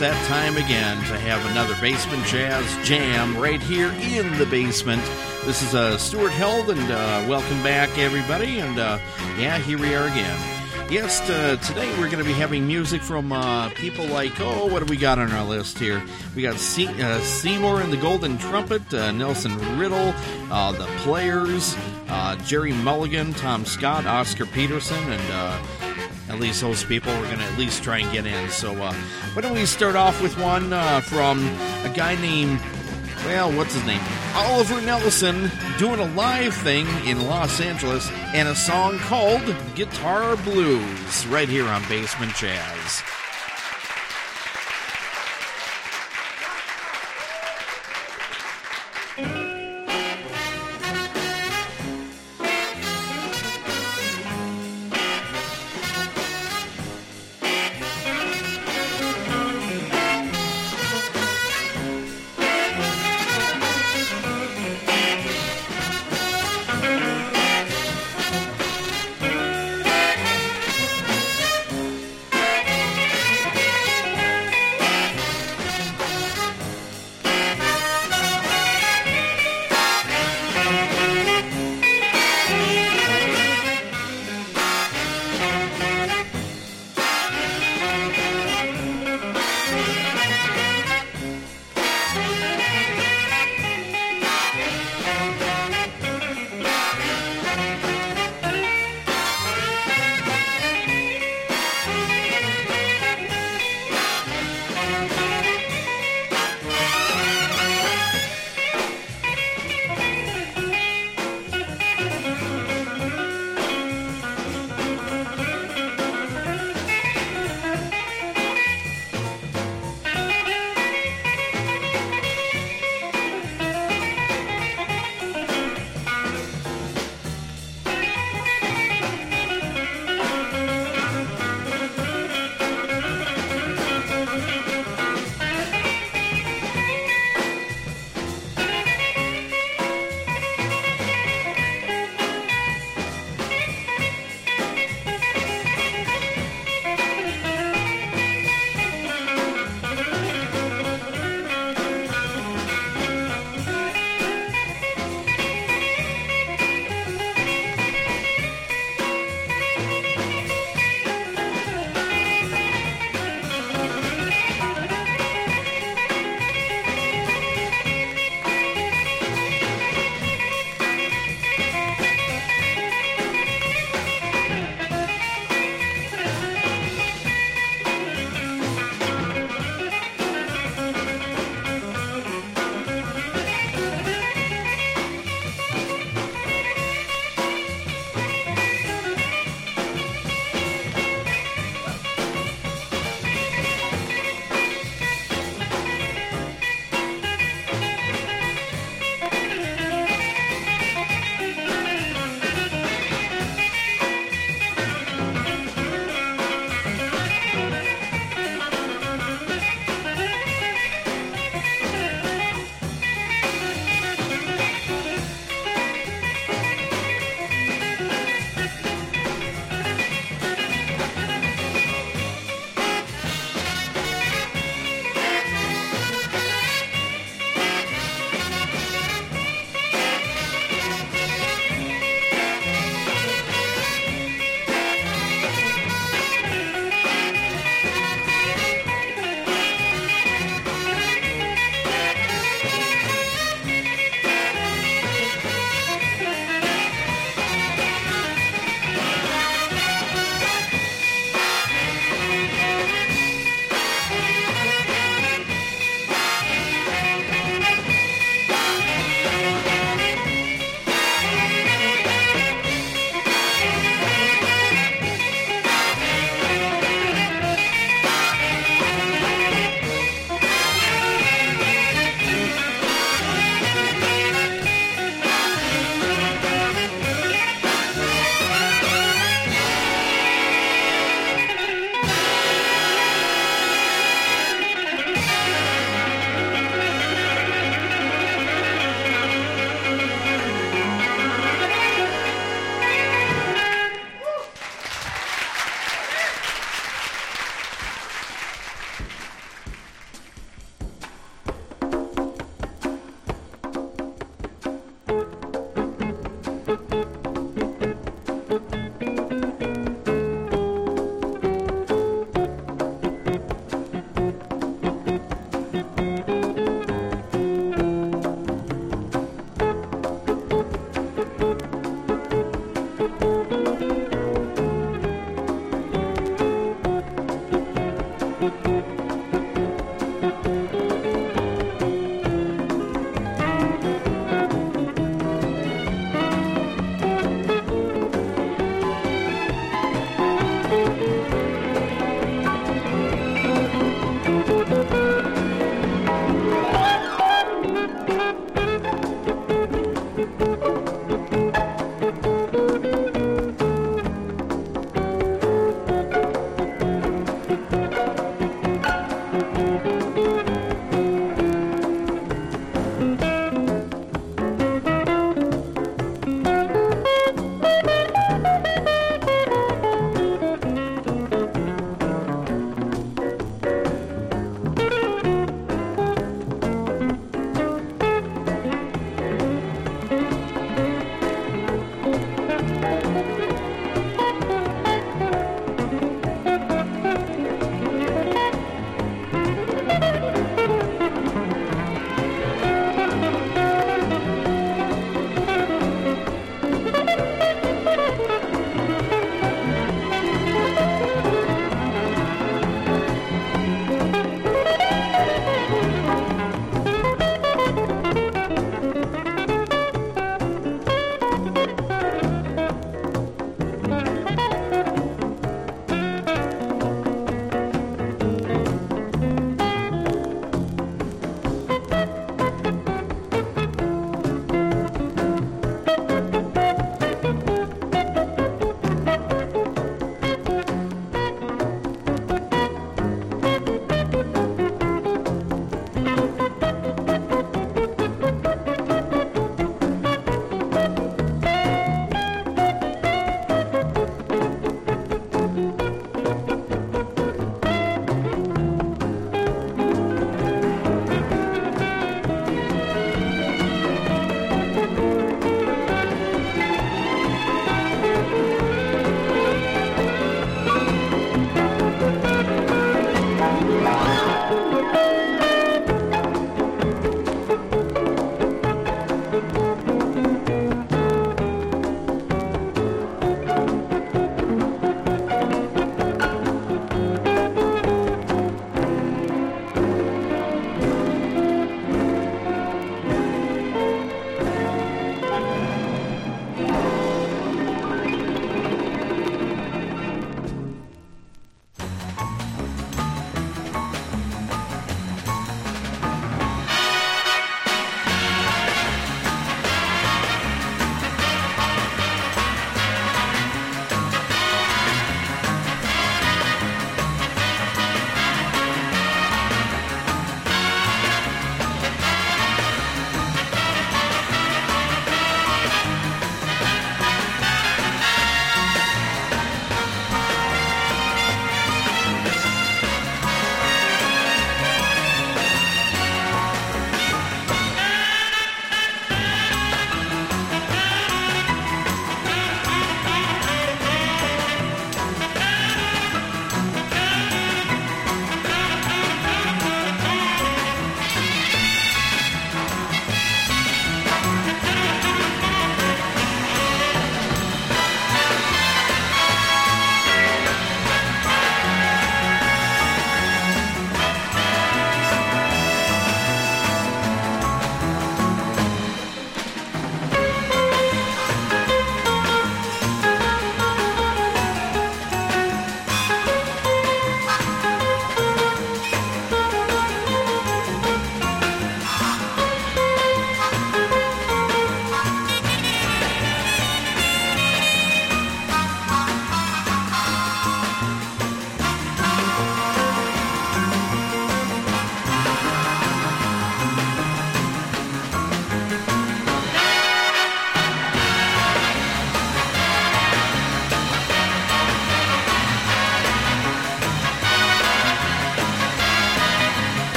it's that time again to have another Basement Jazz Jam right here in the basement. This is Stuart Held, and welcome back, everybody. And yeah, here we are again. Yes, today we're going to be having music from people like, oh, what do we got on our list here? We got Seymour and the Golden Trumpet, Nelson Riddle, The Players, Jerry Mulligan, Tom Scott, Oscar Peterson, and at least those people we're going to at least try and get in. So why don't we start off with one from a guy named, well, what's his name? Oliver Nelson, doing a live thing in Los Angeles, and a song called Guitar Blues, right here on Basement Jazz.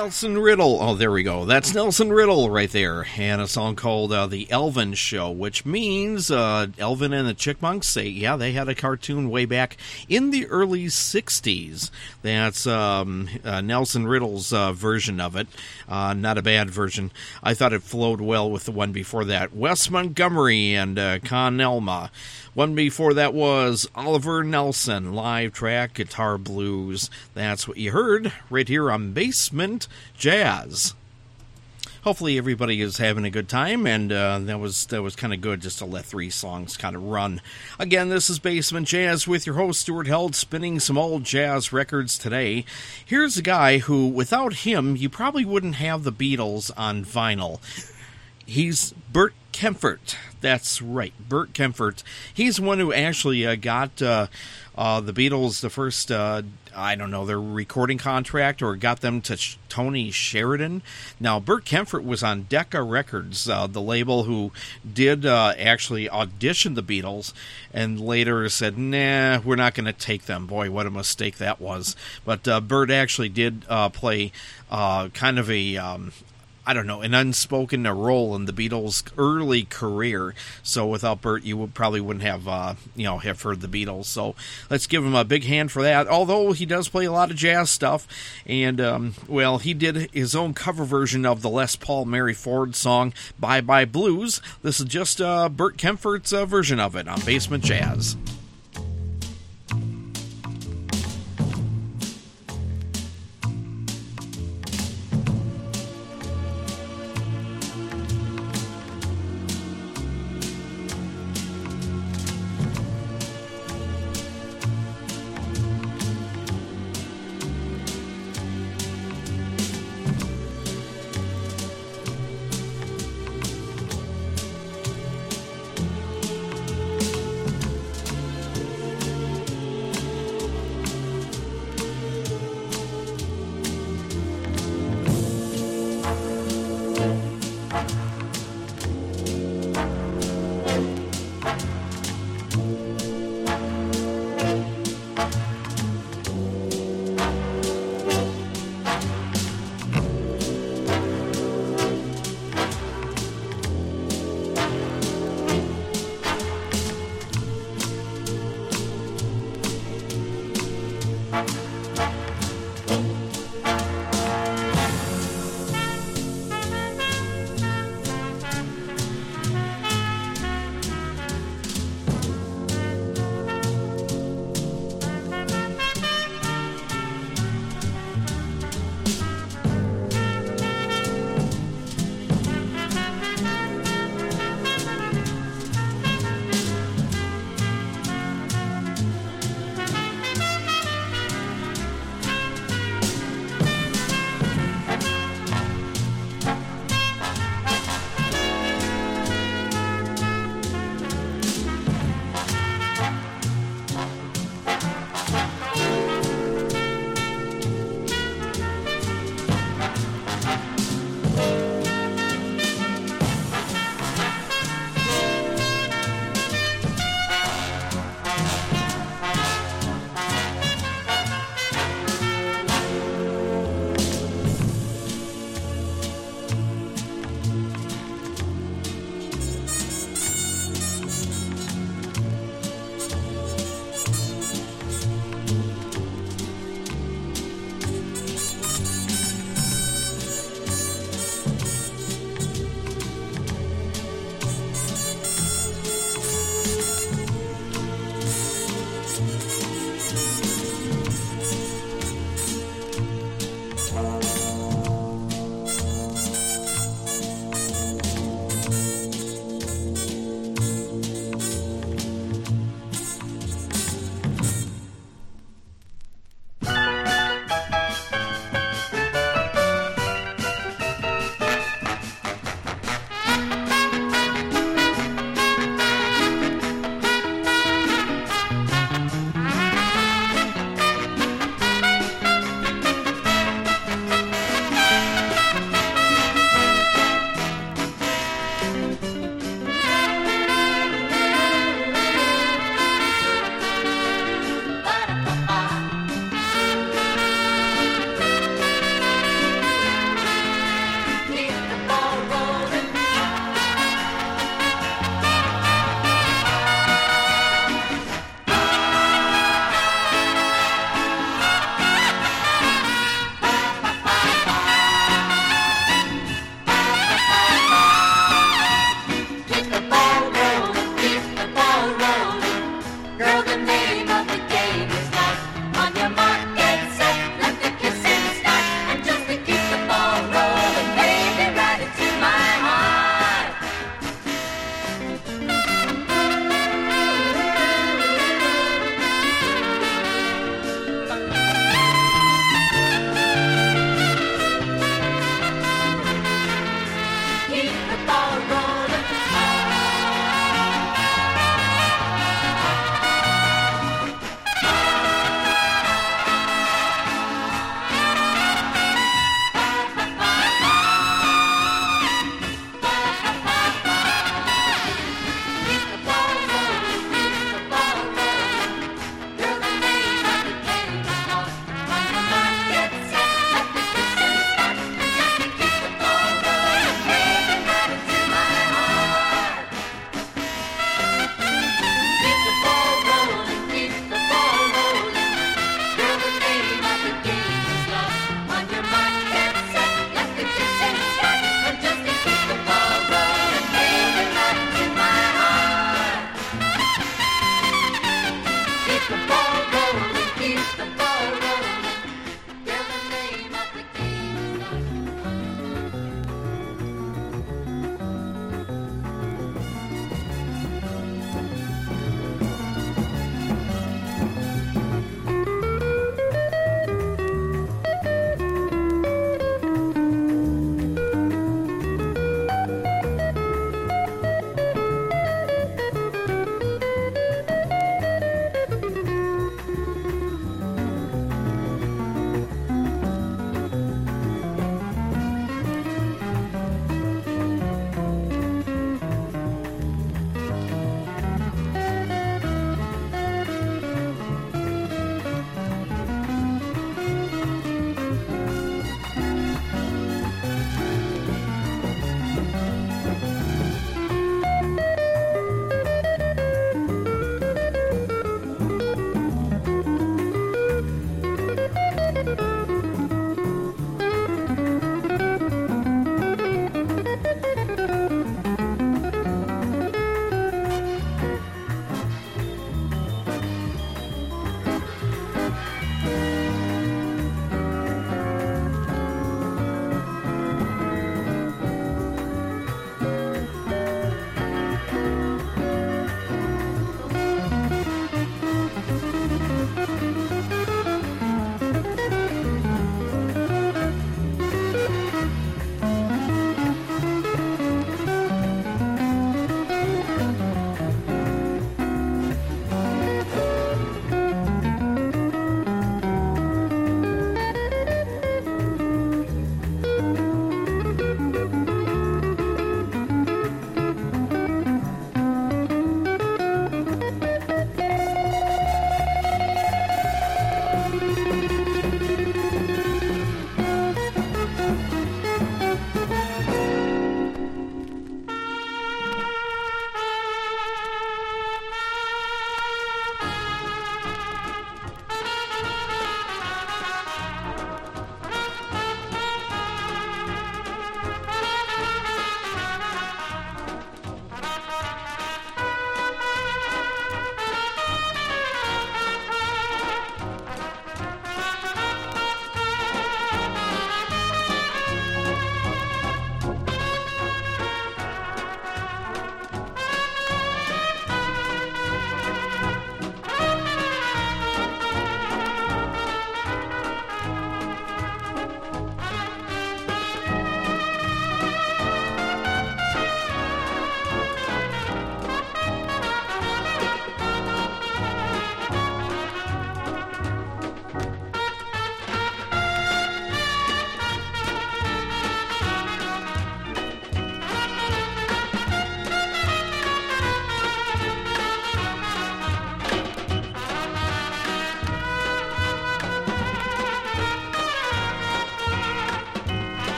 Nelson Riddle. Oh, there we go. That's Nelson Riddle right there. And a song called The Elvin Show, which means Elvin and the Chipmunks. They had a cartoon way back in the early 60s. That's Nelson Riddle's version of it. Not a bad version. I thought it flowed well with the one before that. Wes Montgomery and Con Elma. One before that was Oliver Nelson, live track, guitar blues. That's what you heard right here on Basement Jazz. Hopefully everybody is having a good time, and that was kind of good just to let three songs kind of run. Again, this is Basement Jazz with your host, Stuart Held, spinning some old jazz records today. Here's a guy who, without him, you probably wouldn't have the Beatles on vinyl. He's Bert Kaempfert. That's right, Bert Kaempfert. He's the one who actually got the Beatles the first, their recording contract, or got them to Tony Sheridan. Now, Bert Kaempfert was on Decca Records, the label who did actually audition the Beatles, and later said, nah, we're not going to take them. Boy, what a mistake that was. But Bert actually did play kind of a... an unspoken role in the Beatles' early career. So without Bert, you probably wouldn't have heard the Beatles. So let's give him a big hand for that. Although he does play a lot of jazz stuff, and he did his own cover version of the Les Paul Mary Ford song "Bye Bye Blues." This is just Bert Kaempfert's version of it on Basement Jazz.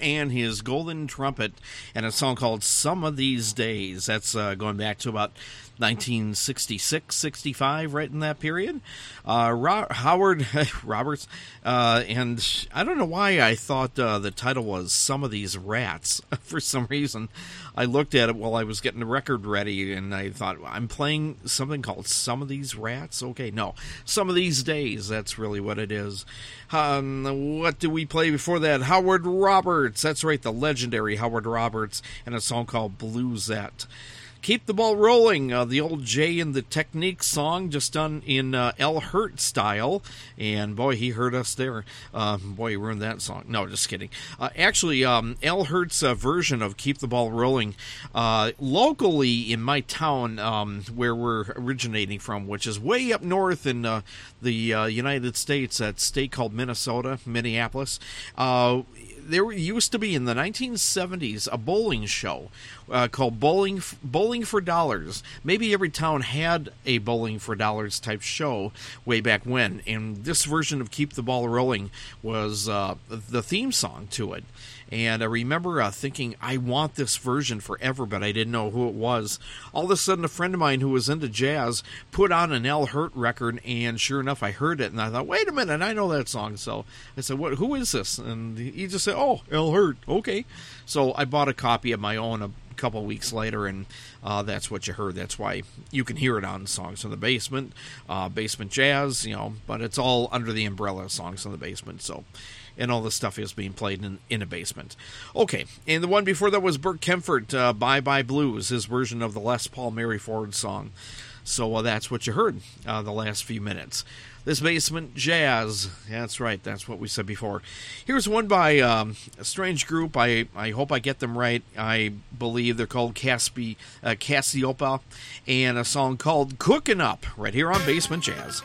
and his Golden Trumpet, and a song called Some of These Days. That's going back to about 1966, 65, right in that period. Howard Roberts, and I don't know why I thought the title was Some of These Rats. For some reason, I looked at it while I was getting the record ready, and I thought, I'm playing something called Some of These Rats? Okay, no. Some of These Days, that's really what it is. What do we play before that? Howard Roberts, that's right, the legendary Howard Roberts, and a song called Bluesette. Keep the Ball Rolling, the old Jay and the Technique song, just done in Al Hirt style. And boy, he heard us there. Boy, he ruined that song. No, just kidding. Actually, Al Hirt's version of Keep the Ball Rolling, locally in my town where we're originating from, which is way up north in the United States, that state called Minnesota, Minneapolis, there used to be in the 1970s a bowling show called Bowling for Dollars. Maybe every town had a Bowling for Dollars type show way back when, and this version of Keep the Ball Rolling was the theme song to it. And I remember thinking, I want this version forever, but I didn't know who it was. All of a sudden, a friend of mine who was into jazz put on an Al Hirt record, and sure enough, I heard it, and I thought, wait a minute, I know that song. So I said, "What? Who is this?" And he just said, "Oh, Al Hirt, okay." So I bought a copy of my own a couple weeks later, and that's what you heard. That's why you can hear it on Songs in the Basement, Basement Jazz, you know, but it's all under the umbrella of Songs in the Basement, so... And all the stuff is being played in a basement. Okay, and the one before that was Bert Kaempfert, Bye Bye Blues, his version of the Les Paul Mary Ford song. So that's what you heard the last few minutes. This Basement Jazz, that's right, that's what we said before. Here's one by a strange group, I hope I get them right. I believe they're called Casiopea, and a song called Cookin' Up, right here on Basement Jazz.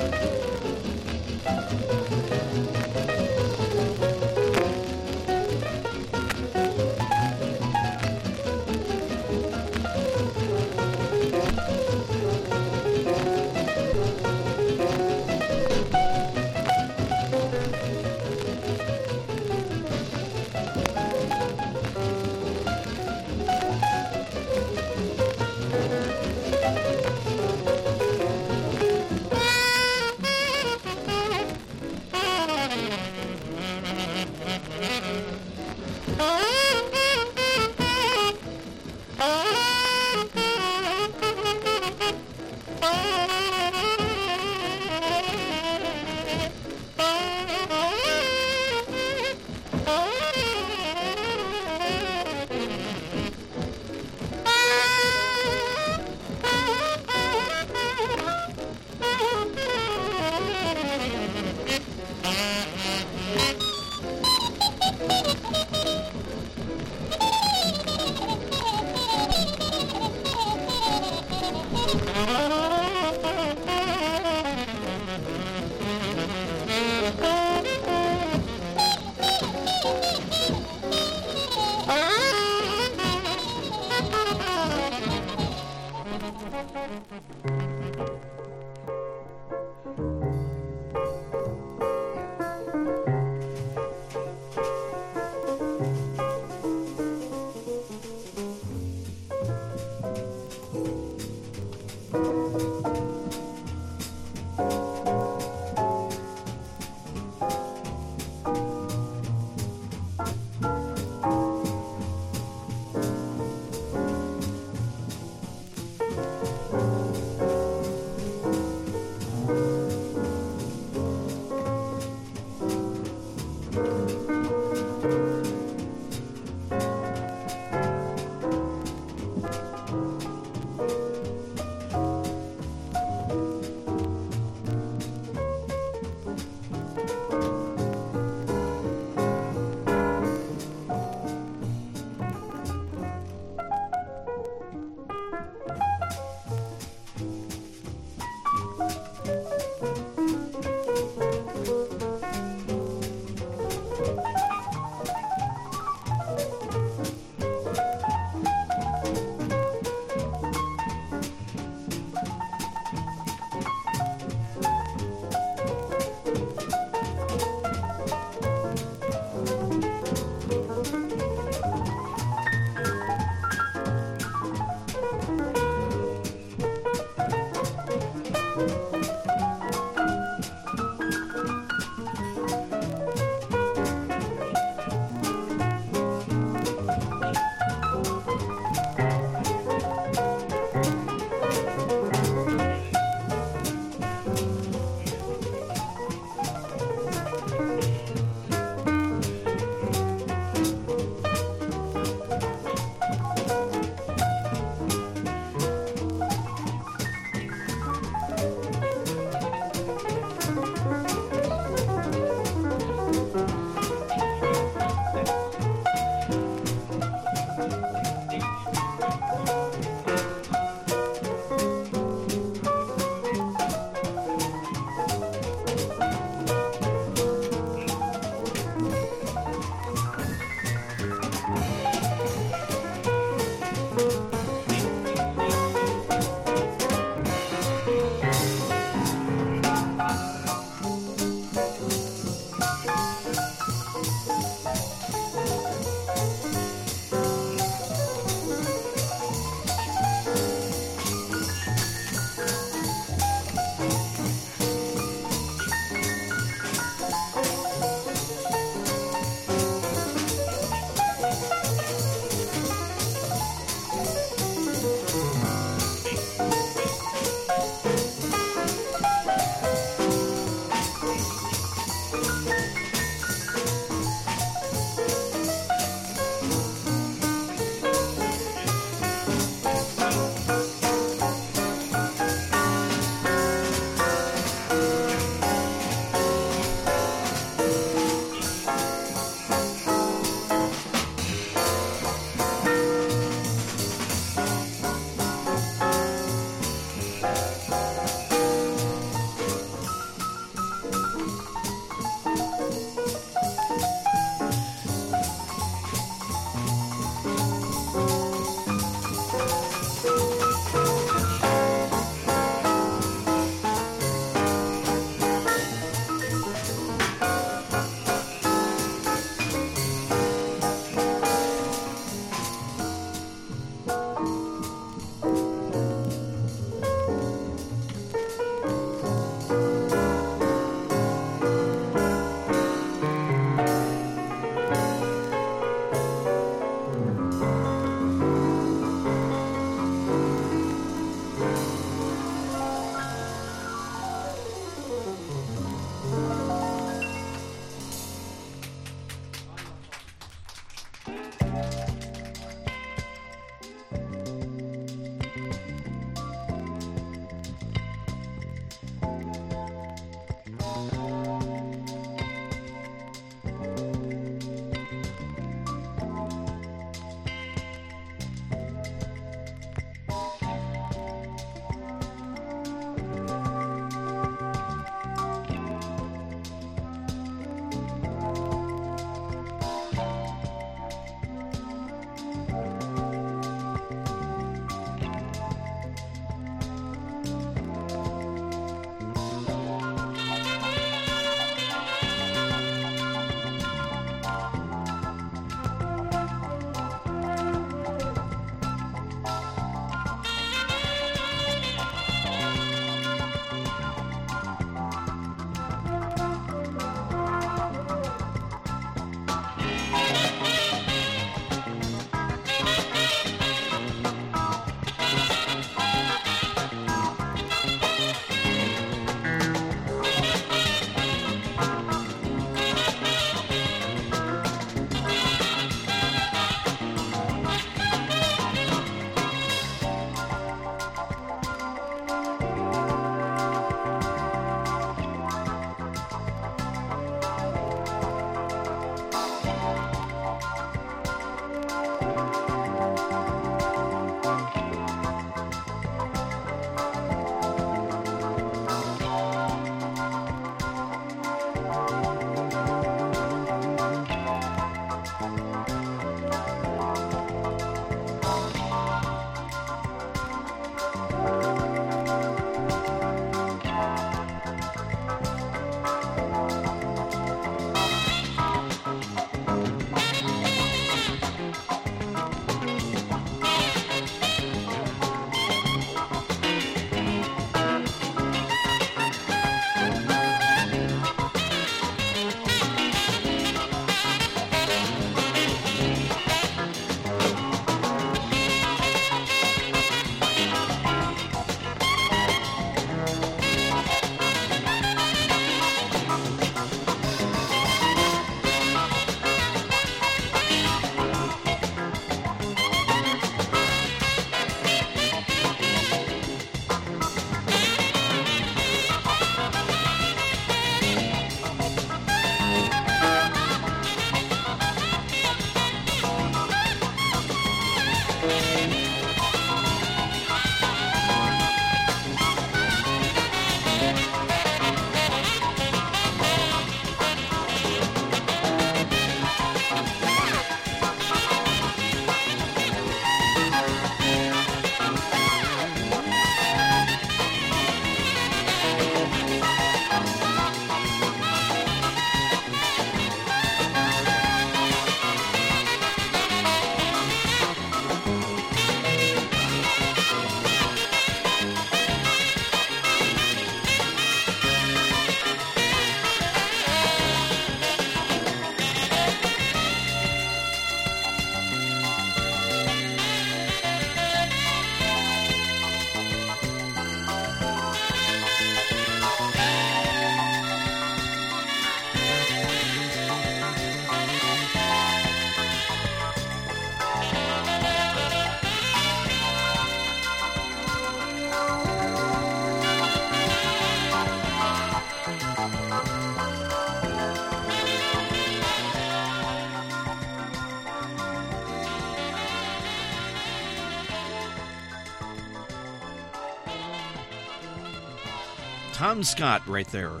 Tom Scott right there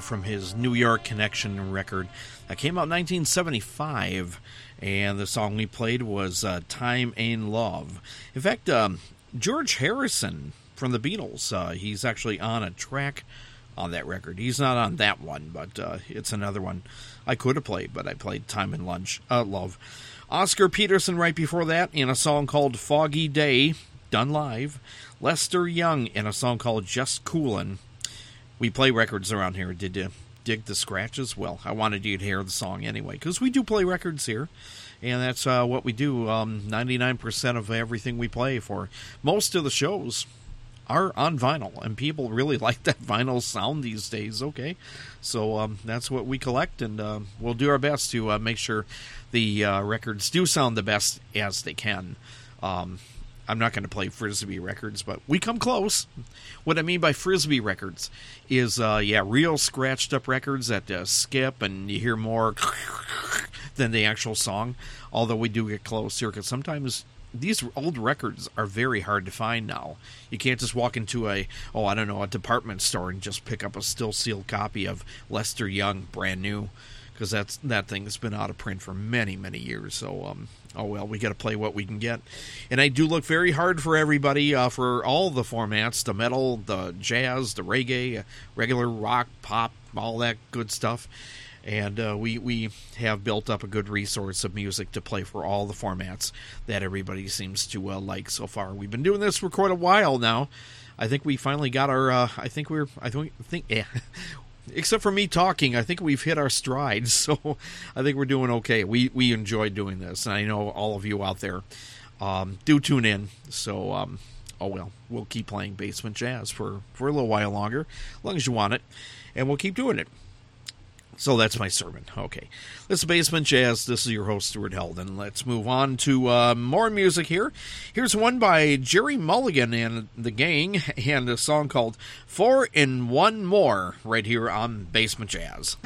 from his New York Connection record. That came out in 1975, and the song we played was Time Ain't Love. In fact, George Harrison from the Beatles, he's actually on a track on that record. He's not on that one, but it's another one I could have played, but I played Time and Love. Oscar Peterson right before that in a song called Foggy Day, done live. Lester Young in a song called Just Coolin'. We play records around here. Did you dig the scratches? Well, I wanted you to hear the song anyway, because we do play records here, and that's what we do. 99% of everything we play for most of the shows are on vinyl, and people really like that vinyl sound these days, okay? So that's what we collect, and we'll do our best to make sure the records do sound the best as they can. I'm not going to play Frisbee records, but we come close. What I mean by Frisbee records is, real scratched-up records that skip, and you hear more than the actual song, although we do get close here, because sometimes these old records are very hard to find now. You can't just walk into a department store and just pick up a still-sealed copy of Lester Young, brand new, because that thing has been out of print for many, many years, so we got to play what we can get. And I do look very hard for everybody, for all the formats, the metal, the jazz, the reggae, regular rock, pop, all that good stuff. And we have built up a good resource of music to play for all the formats that everybody seems to like so far. We've been doing this for quite a while now. I think we finally got our, except for me talking, I think we've hit our stride, so I think we're doing okay. We enjoy doing this, and I know all of you out there do tune in, so we'll keep playing Basement Jazz for a little while longer, as long as you want it, and we'll keep doing it. So that's my sermon. Okay. This is Basement Jazz. This is your host, Stuart Held. And let's move on to more music here. Here's one by Jerry Mulligan and the gang, and a song called 4 in 1 More, right here on Basement Jazz.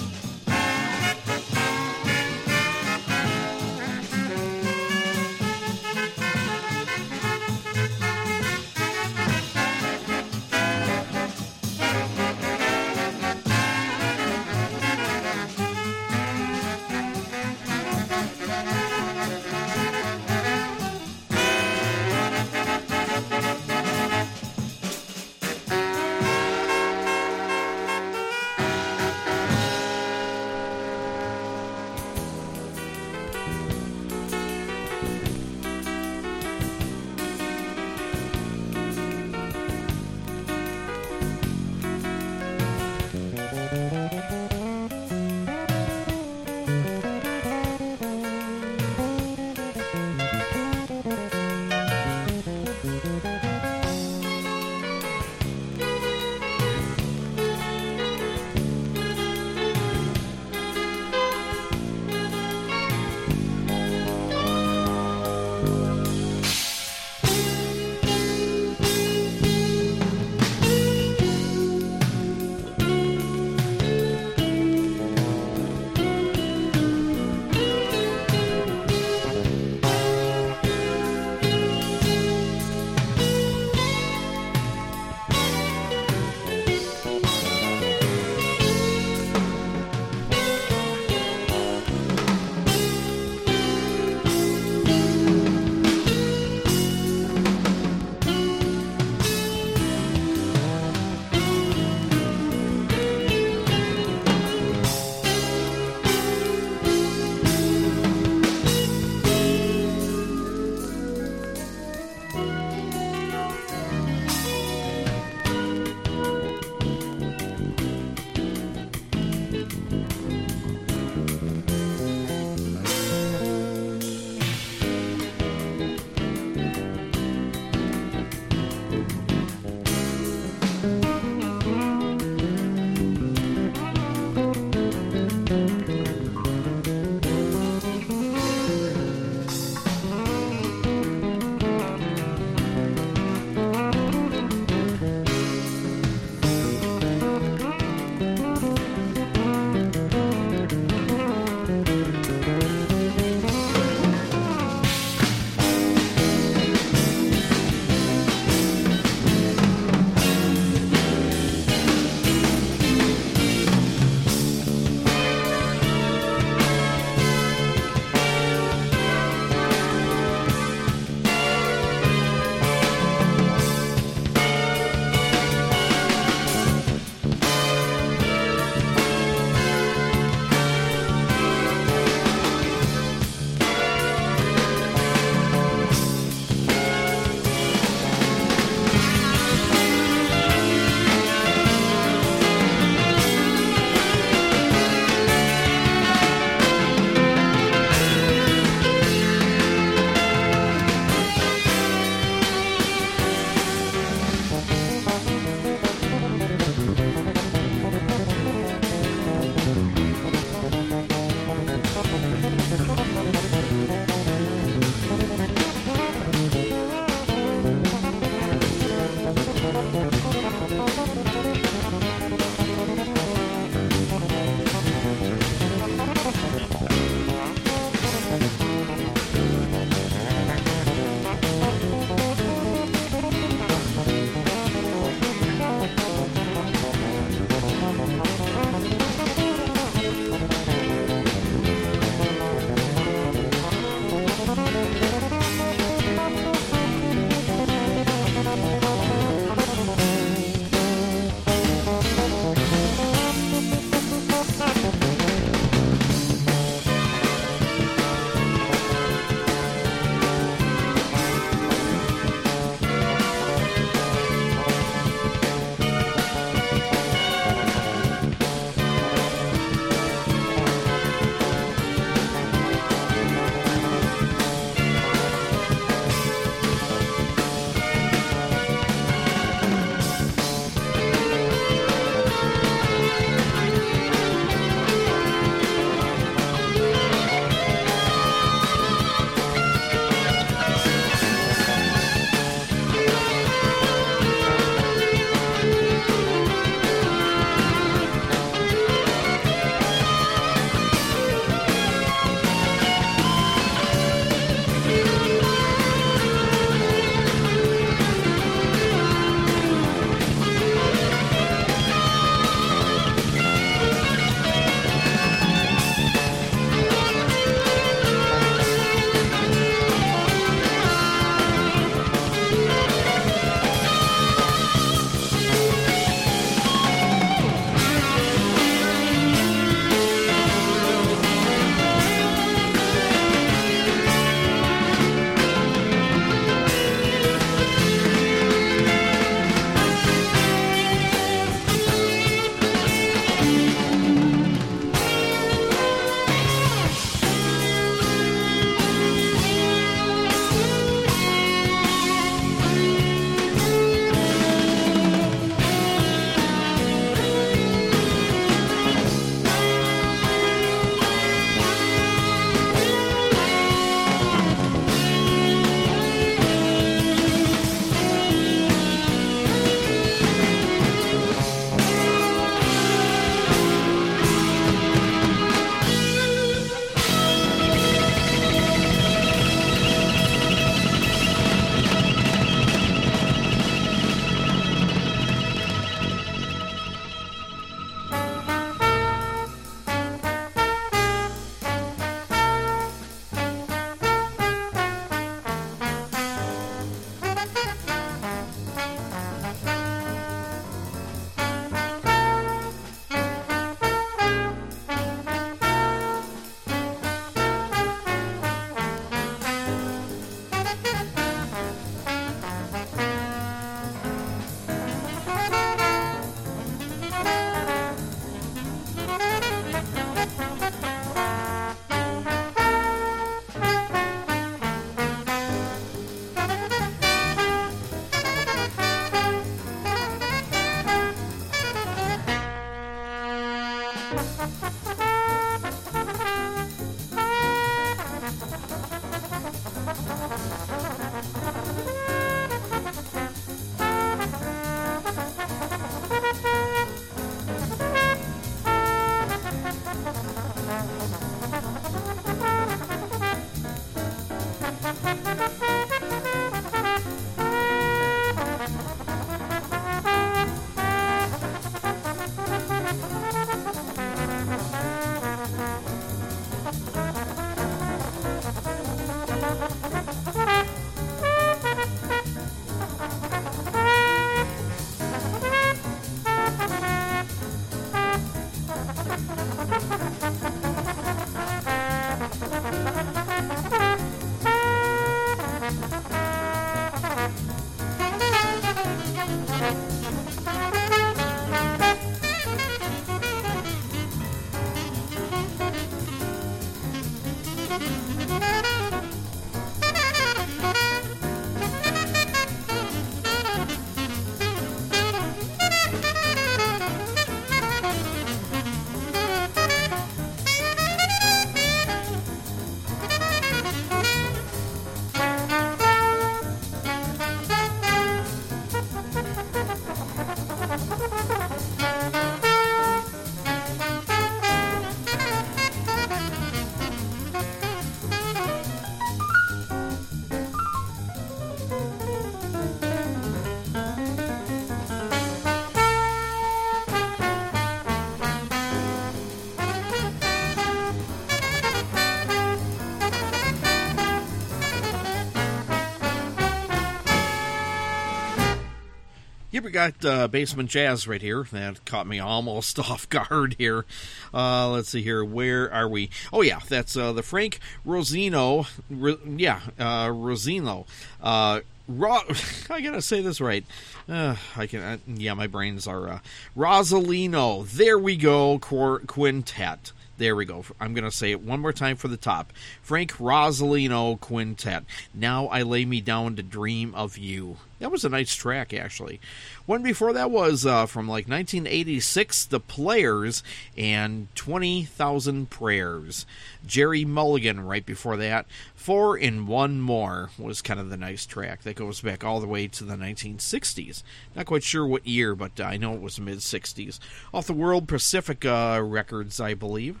We got Basement Jazz right here. That caught me almost off guard here. Let's see here. Where are we? Oh, yeah. That's the Frank Rosolino. Rosolino. I gotta say this right. My brains are... Rosolino. There we go. Quintet. There we go. I'm going to say it one more time for the top. Frank Rosolino Quintet. Now I Lay Me Down to Dream of You. That was a nice track, actually. One before that was from like 1986, The Players, and 20,000 Prayers. Jerry Mulligan right before that. 4 in One More was kind of the nice track that goes back all the way to the 1960s. Not quite sure what year, but I know it was mid-60s. Off the World Pacific Records, I believe.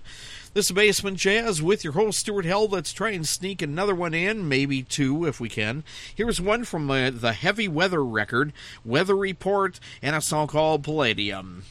This is Basement Jazz with your host, Stuart Held. Let's try and sneak another one in, maybe two if we can. Here's one from the Heavy Weather record, Weather Report, and a song called Palladium.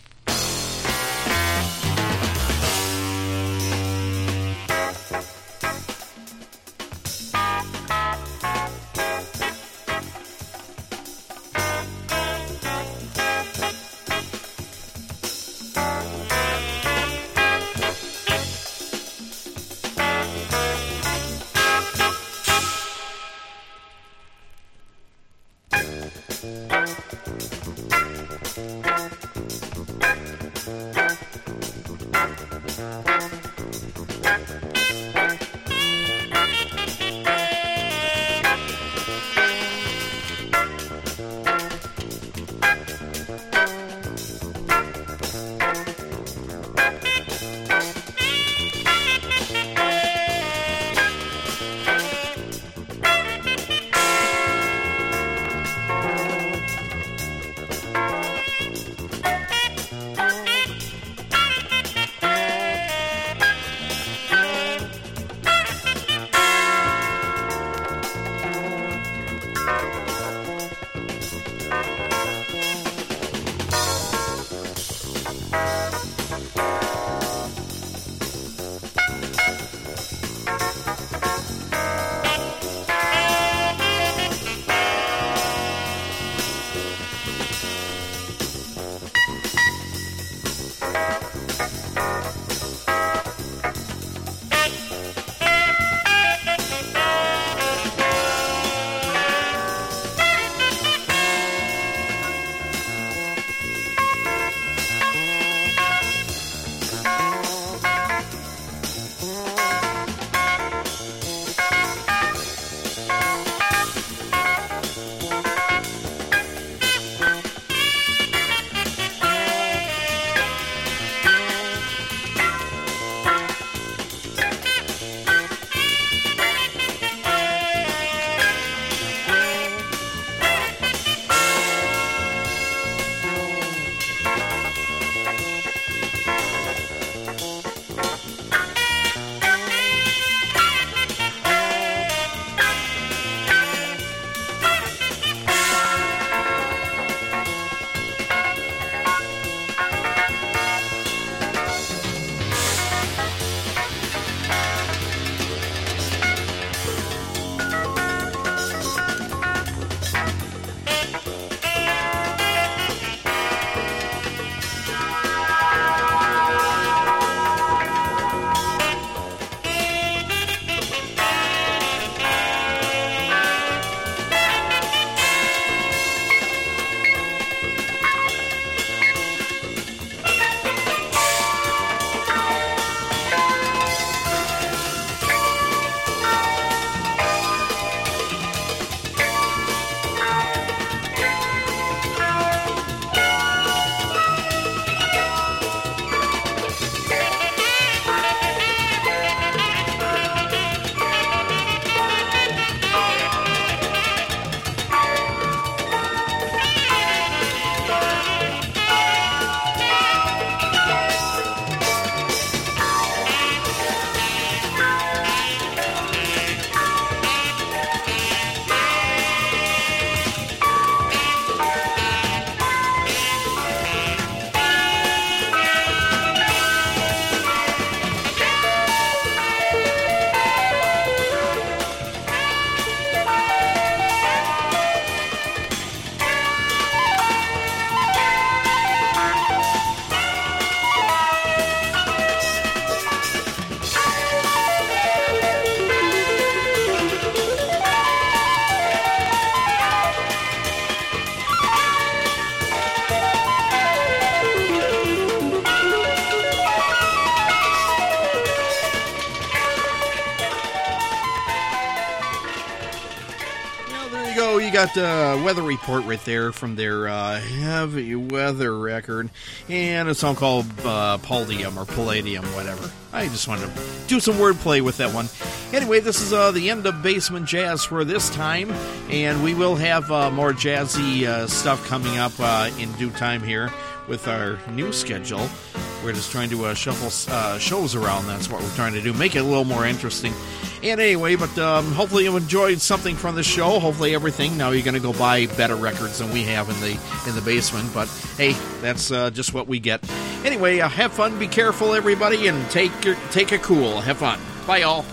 So you got the Weather Report right there from their Heavy Weather record, and a song called Palladium or Palladium, whatever. I just wanted to do some wordplay with that one. Anyway, this is the end of Basement Jazz for this time, and we will have more jazzy stuff coming up in due time here with our new schedule. We're just trying to shuffle shows around. That's what we're trying to do, make it a little more interesting. And anyway, but hopefully you enjoyed something from the show. Hopefully everything. Now you're going to go buy better records than we have in the basement. But hey, that's just what we get. Anyway, have fun, be careful, everybody, and take it cool. Have fun. Bye, y'all.